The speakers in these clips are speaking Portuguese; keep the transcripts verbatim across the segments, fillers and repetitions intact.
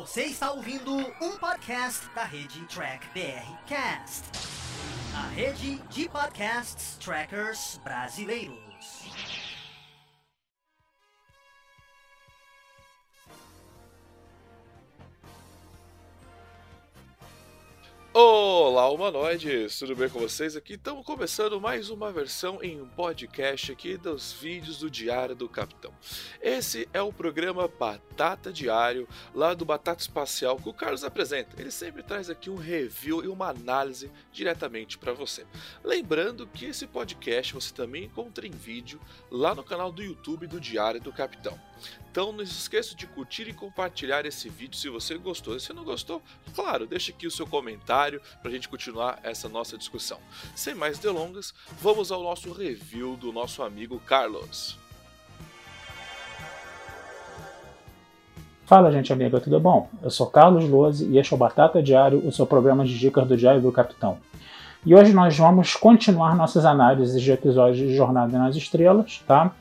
Você está ouvindo um podcast da Rede TrackBRCast, a rede de podcasts Trekkers brasileiros. Olá, humanoides! Tudo bem com vocês? Aqui estamos começando mais uma versão em podcast aqui dos vídeos do Diário do Capitão. Esse é o programa Batata Diário, lá do Batata Espacial, que o Carlos apresenta. Ele sempre traz aqui um review e uma análise diretamente para você. Lembrando que esse podcast você também encontra em vídeo lá no canal do YouTube do Diário do Capitão. Então não se esqueça de curtir e compartilhar esse vídeo se você gostou. Se não gostou, claro, deixa aqui o seu comentário para a gente continuar essa nossa discussão. Sem mais delongas, vamos ao nosso review do nosso amigo Carlos. Fala, gente amiga, tudo bom? Eu sou Carlos Lohse e este é o Batata Diário, o seu programa de dicas do Diário do Capitão. E hoje nós vamos continuar nossas análises de episódios de Jornada nas Estrelas, tá?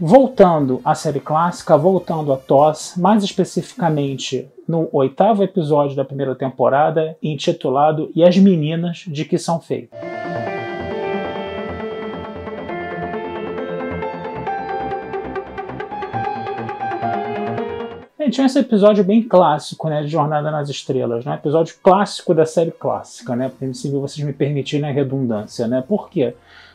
Voltando à série clássica, voltando a T O S, mais especificamente no oitavo episódio da primeira temporada, intitulado E as Meninas, de que são feitas? Gente, esse episódio bem clássico, né, de Jornada nas Estrelas, né? Episódio clássico da série clássica, né? Se vocês me permitirem a redundância, né? Por quê?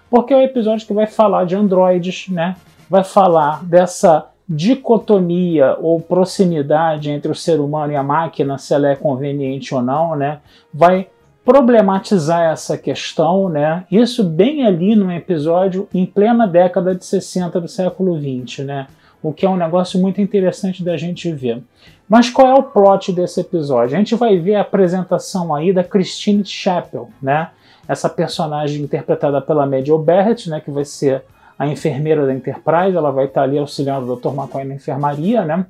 Porque é o episódio que vai falar de androides, né? Vai falar dessa dicotomia ou proximidade entre o ser humano e a máquina, se ela é conveniente ou não, né? Vai problematizar essa questão, né? Isso bem ali num episódio em plena década de sessenta do século vinte, né? O que é um negócio muito interessante da gente ver. Mas qual é o plot desse episódio? A gente vai ver a apresentação aí da Christine Chapel, né? Essa personagem interpretada pela Majel Barrett, né? Que vai ser a enfermeira da Enterprise, ela vai estar ali auxiliando o doutor McCoy na enfermaria, né?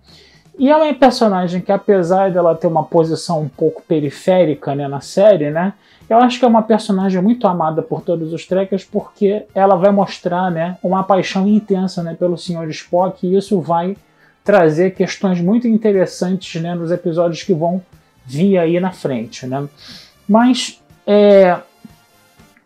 E ela é uma personagem que, apesar dela ter uma posição um pouco periférica, né, na série, né? Eu acho que é uma personagem muito amada por todos os Trekkers, porque ela vai mostrar, né, uma paixão intensa, né, pelo senhor Spock, e isso vai trazer questões muito interessantes, né, nos episódios que vão vir aí na frente, né? Mas, é...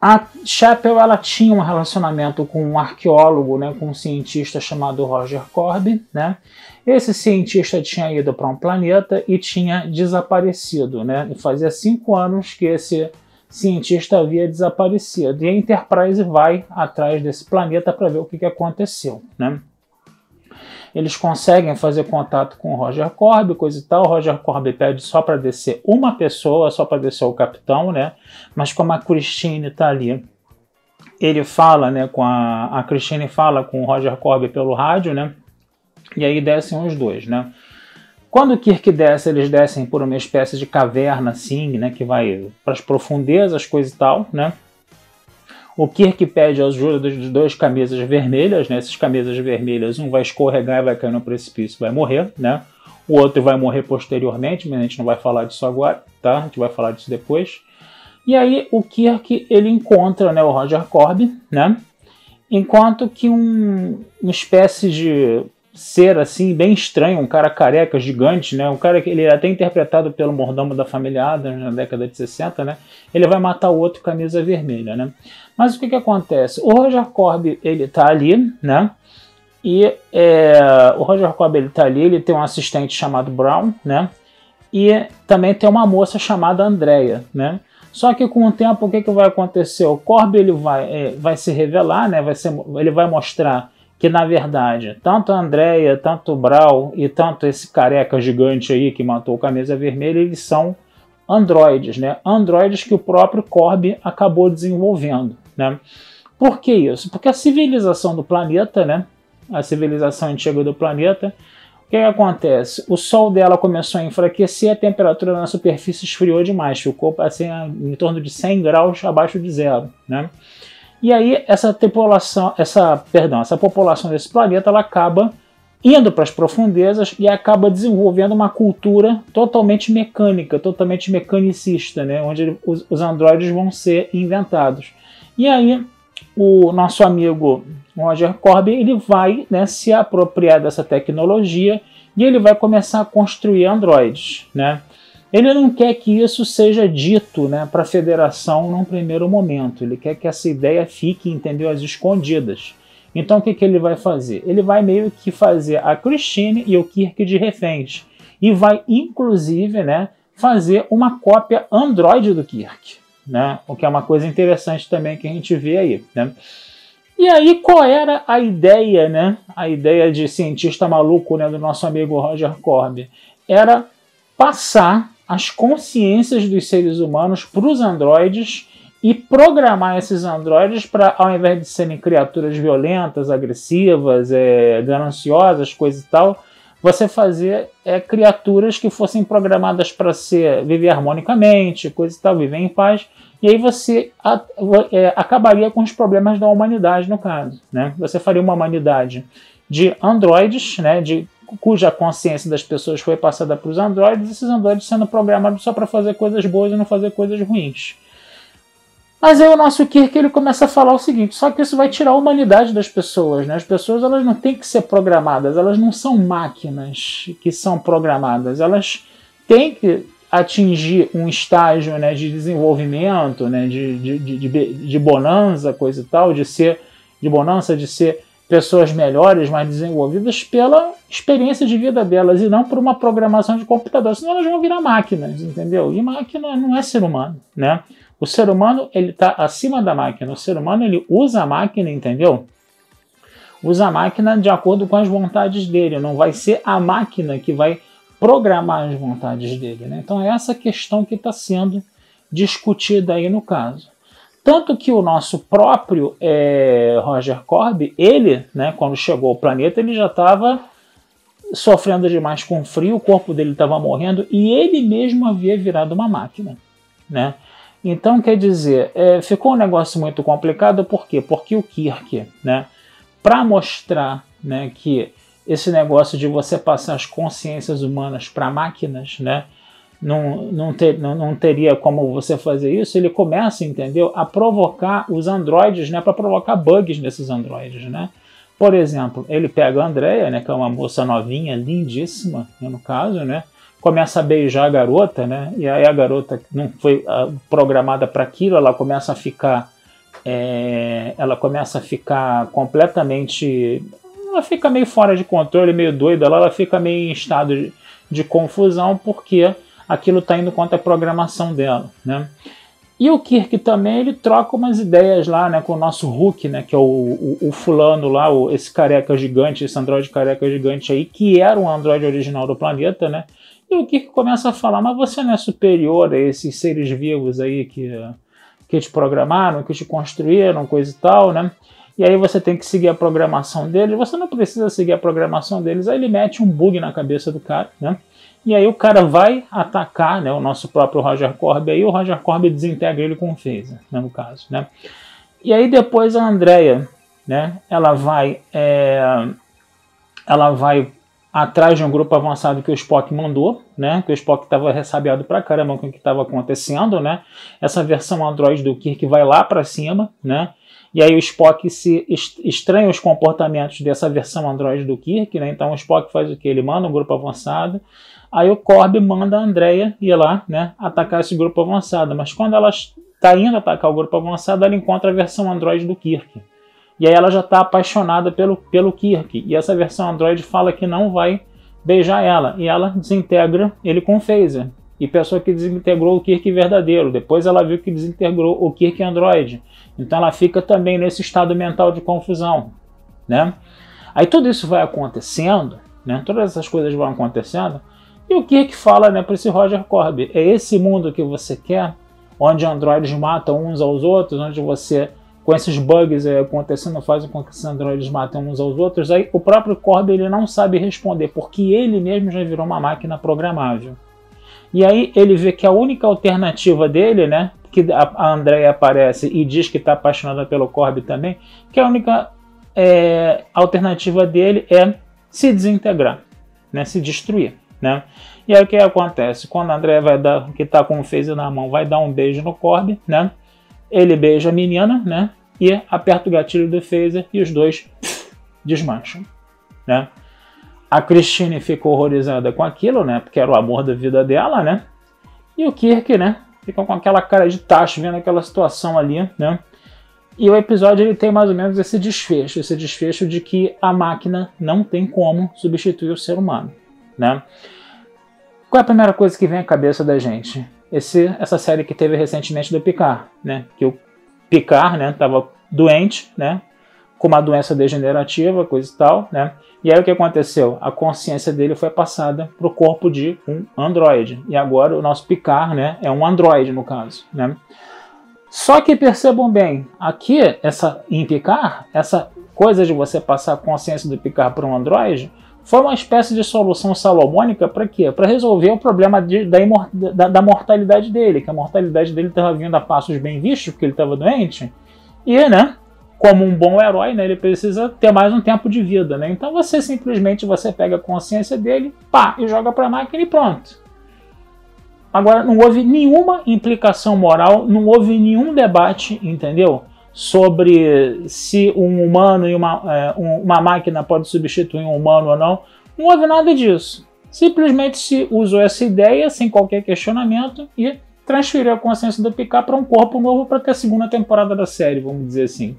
a Chapel, ela tinha um relacionamento com um arqueólogo, né, com um cientista chamado Roger Korby, né? Esse cientista tinha ido para um planeta e tinha desaparecido, né? E fazia cinco anos que esse cientista havia desaparecido. E a Enterprise vai atrás desse planeta para ver o que, que aconteceu, né? Eles conseguem fazer contato com o Roger Korby, coisa e tal. O Roger Korby pede só para descer uma pessoa, só para descer o capitão, né? Mas como a Christine está ali, ele fala, né? Com a, a Christine fala com o Roger Korby pelo rádio, né? E aí descem os dois, né? Quando o Kirk desce, eles descem por uma espécie de caverna, assim, né? Que vai para as profundezas, coisa e tal, né? O Kirk pede a ajuda dos dois camisas vermelhas, né? Essas camisas vermelhas, um vai escorregar e vai cair no precipício, vai morrer, né? O outro vai morrer posteriormente, mas a gente não vai falar disso agora, tá? A gente vai falar disso depois. E aí o Kirk, ele encontra, né, o Roger Korby, né? Enquanto que um, uma espécie de ser, assim, bem estranho, um cara careca, gigante, né? Um cara que ele é até interpretado pelo mordomo da família Adams na década de sessenta, né? Ele vai matar o outro camisa vermelha, né? Mas o que que acontece? O Roger Korby, ele tá ali, né? E é, o Roger Korby, ele tá ali, ele tem um assistente chamado Brown, né? E também tem uma moça chamada Andrea, né? Só que com o tempo, o que que vai acontecer? O Korby, ele vai, é, vai se revelar, né? Vai ser, ele vai mostrar que, na verdade, tanto a Andrea, tanto o Brown e tanto esse careca gigante aí que matou o camisa vermelha, eles são androides, né? Androides que o próprio Korby acabou desenvolvendo, né? Por que isso? Porque a civilização do planeta, né? A civilização antiga do planeta, o que, que acontece? O sol dela começou a enfraquecer, a temperatura na superfície esfriou demais, ficou assim, em torno de cem graus abaixo de zero, né? E aí essa população, essa, perdão, essa população desse planeta, ela acaba indo para as profundezas e acaba desenvolvendo uma cultura totalmente mecânica, totalmente mecanicista, né? Onde os, os androides vão ser inventados. E aí o nosso amigo Roger Korby, ele vai, né, se apropriar dessa tecnologia e ele vai começar a construir androides, né? Ele não quer que isso seja dito, né, para a Federação num primeiro momento. Ele quer que essa ideia fique, entendeu, às escondidas. Então o que, que ele vai fazer? Ele vai meio que fazer a Christine e o Kirk de reféns. E vai, inclusive, né, fazer uma cópia androide do Kirk, né? O que é uma coisa interessante também que a gente vê aí, né? E aí, qual era a ideia, né? A ideia de cientista maluco, né, do nosso amigo Roger Korby? Era passar as consciências dos seres humanos para os androides e programar esses androides para, ao invés de serem criaturas violentas, agressivas, é, gananciosas, coisa e tal, você fazer é, criaturas que fossem programadas para ser, viver harmonicamente, coisa e tal, viver em paz, e aí você a, é, acabaria com os problemas da humanidade, no caso, né? Você faria uma humanidade de androides, né, de cuja consciência das pessoas foi passada para os androides, esses androides sendo programados só para fazer coisas boas e não fazer coisas ruins. Mas aí o nosso Kirk, ele começa a falar o seguinte, só que isso vai tirar a humanidade das pessoas, né? As pessoas, elas não têm que ser programadas, elas não são máquinas que são programadas, elas têm que atingir um estágio, né, de desenvolvimento, né, de, de, de, de, de bonança, coisa e tal, de ser, de bonança, de ser pessoas melhores, mais desenvolvidas pela experiência de vida delas e não por uma programação de computador, senão elas vão virar máquinas, entendeu? E máquina não é ser humano, né? O ser humano, ele está acima da máquina. O ser humano, ele usa a máquina, entendeu? Usa a máquina de acordo com as vontades dele. Não vai ser a máquina que vai programar as vontades dele, né? Então é essa questão que está sendo discutida aí no caso. Tanto que o nosso próprio é, Roger Korby, ele, né, quando chegou ao planeta, ele já estava sofrendo demais com frio, o corpo dele estava morrendo e ele mesmo havia virado uma máquina, né? Então, quer dizer, é, ficou um negócio muito complicado, por quê? Porque o Kirk, né, para mostrar, né, que esse negócio de você passar as consciências humanas para máquinas, né, não, não, ter, não, não teria como você fazer isso, ele começa, entendeu, a provocar os androides, né, para provocar bugs nesses androides, né? Por exemplo, ele pega a Andrea, né, que é uma moça novinha, lindíssima, né, no caso, né? Começa a beijar a garota, né? E aí a garota não foi programada para aquilo, ela começa a ficar, é, ela começa a ficar completamente, ela fica meio fora de controle, meio doida, ela, ela fica meio em estado de, de confusão porque aquilo está indo contra a programação dela, né? E o Kirk também, ele troca umas ideias lá, né, com o nosso Hulk, né, que é o, o, o fulano lá, o, esse careca gigante, esse androide careca gigante aí, que era um androide original do planeta, né? E o Kirk começa a falar, mas você não é superior a esses seres vivos aí que, que te programaram, que te construíram, coisa e tal, né? E aí você tem que seguir a programação deles, você não precisa seguir a programação deles, aí ele mete um bug na cabeça do cara, né? E aí o cara vai atacar, né, o nosso próprio Roger Korby, aí o Roger Korby desintegra ele com o phaser, né, no caso, né? E aí depois a Andrea, né, ela vai, é, ela vai atrás de um grupo avançado que o Spock mandou, né? Que o Spock estava ressabiado pra caramba com o que estava acontecendo, né? Essa versão Android do Kirk vai lá pra cima, né? E aí o Spock se estranha os comportamentos dessa versão Android do Kirk, né? Então o Spock faz o que? Ele manda um grupo avançado, aí o Korby manda a Andrea ir lá, né, atacar esse grupo avançado, mas quando ela está indo atacar o grupo avançado, ela encontra a versão Android do Kirk. E aí ela já está apaixonada pelo, pelo Kirk. E essa versão Android fala que não vai beijar ela. E ela desintegra ele com o phaser. E pensou que desintegrou o Kirk verdadeiro. Depois ela viu que desintegrou o Kirk Android. Então ela fica também nesse estado mental de confusão, né? Aí tudo isso vai acontecendo, né? Todas essas coisas vão acontecendo. E o Kirk fala, né, para esse Roger Korby. É esse mundo que você quer? Onde androides matam uns aos outros? Onde você... com esses bugs é, acontecendo, fazem com que esses androides matem uns aos outros, aí o próprio Korby, ele não sabe responder, porque ele mesmo já virou uma máquina programável. E aí ele vê que a única alternativa dele, né, que a Andrea aparece e diz que está apaixonada pelo Korby também, que a única é, alternativa dele é se desintegrar, né, se destruir, né? E aí o que acontece? Quando a Andrea vai dar, que está com o phaser na mão, vai dar um beijo no Korby, né? Ele beija a menina, né? e aperta o gatilho do phaser e os dois desmancham, né? A Christine fica horrorizada com aquilo, né? Porque era o amor da vida dela, né? E o Kirk, né? Fica com aquela cara de tacho vendo aquela situação ali, né? E o episódio ele tem mais ou menos esse desfecho, esse desfecho de que a máquina não tem como substituir o ser humano, né? Qual é a primeira coisa que vem à cabeça da gente? Esse, essa série que teve recentemente do Picard, né? Que o Picard, né, tava doente, né? Com uma doença degenerativa, coisa e tal, né? E aí o que aconteceu? A consciência dele foi passada para o corpo de um androide. E agora o nosso Picard, né, é um androide, no caso, né? Só que percebam bem, aqui, essa, em Picard, essa coisa de você passar a consciência do Picard para um androide foi uma espécie de solução salomônica para quê? Para resolver o problema de, da, imor, da, da mortalidade dele, que a mortalidade dele estava vindo a passos bem vistos, porque ele estava doente, e, né, como um bom herói, né, ele precisa ter mais um tempo de vida, né? Então você simplesmente você pega a consciência dele, pá, e joga para a máquina e pronto. Agora, não houve nenhuma implicação moral, não houve nenhum debate, entendeu? Sobre se um humano e uma, é, uma máquina pode substituir um humano ou não. Não houve nada disso. Simplesmente se usou essa ideia, sem qualquer questionamento, e transferiu a consciência do Picard para um corpo novo para ter a segunda temporada da série, vamos dizer assim.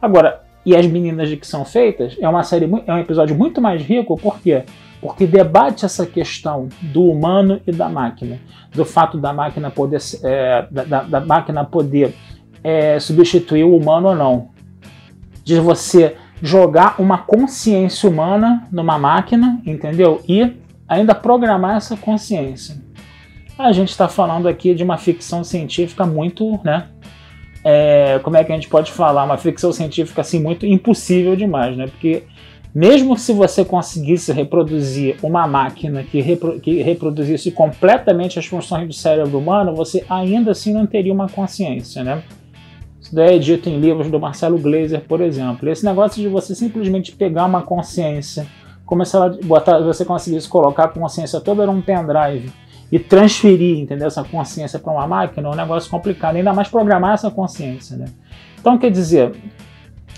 Agora, E as Meninas, de que são feitas? É uma série, é um episódio muito mais rico, por quê? Porque debate essa questão do humano e da máquina, do fato da máquina poder, é, da, da máquina poder é, substituir o humano ou não. De você jogar uma consciência humana numa máquina, entendeu? E ainda programar essa consciência. A gente está falando aqui de uma ficção científica muito, né? É, como é que a gente pode falar? Uma ficção científica assim muito impossível demais, né? Porque mesmo se você conseguisse reproduzir uma máquina que, repro que reproduzisse completamente as funções do cérebro humano, você ainda assim não teria uma consciência, né? Isso daí é dito em livros do Marcelo Gleiser, por exemplo. Esse negócio de você simplesmente pegar uma consciência, como se ela botar, você conseguisse colocar a consciência toda num pendrive e transferir, entendeu, essa consciência para uma máquina é um negócio complicado, ainda mais programar essa consciência, né? Então, quer dizer,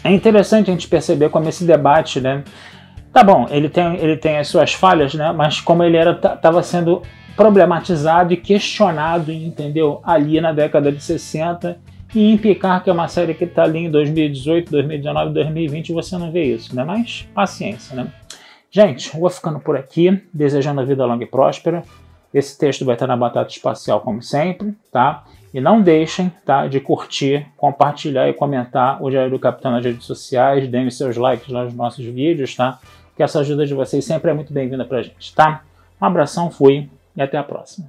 é interessante a gente perceber como esse debate, né? Tá bom, ele tem, ele tem as suas falhas, né? Mas como ele era estava sendo problematizado e questionado, entendeu? Ali na década de sessenta, e em Picard, que é uma série que está ali em dois mil e dezoito, dois mil e dezenove, dois mil e vinte, você não vê isso, né? Mas paciência, né? Gente, eu vou ficando por aqui, desejando a vida longa e próspera. Esse texto vai estar na Batata Espacial, como sempre, tá? E não deixem, tá, de curtir, compartilhar e comentar o Diário do Capitão nas redes sociais. Deem os seus likes lá nos nossos vídeos, tá? Que essa ajuda de vocês sempre é muito bem-vinda pra gente, tá? Um abração, fui e até a próxima.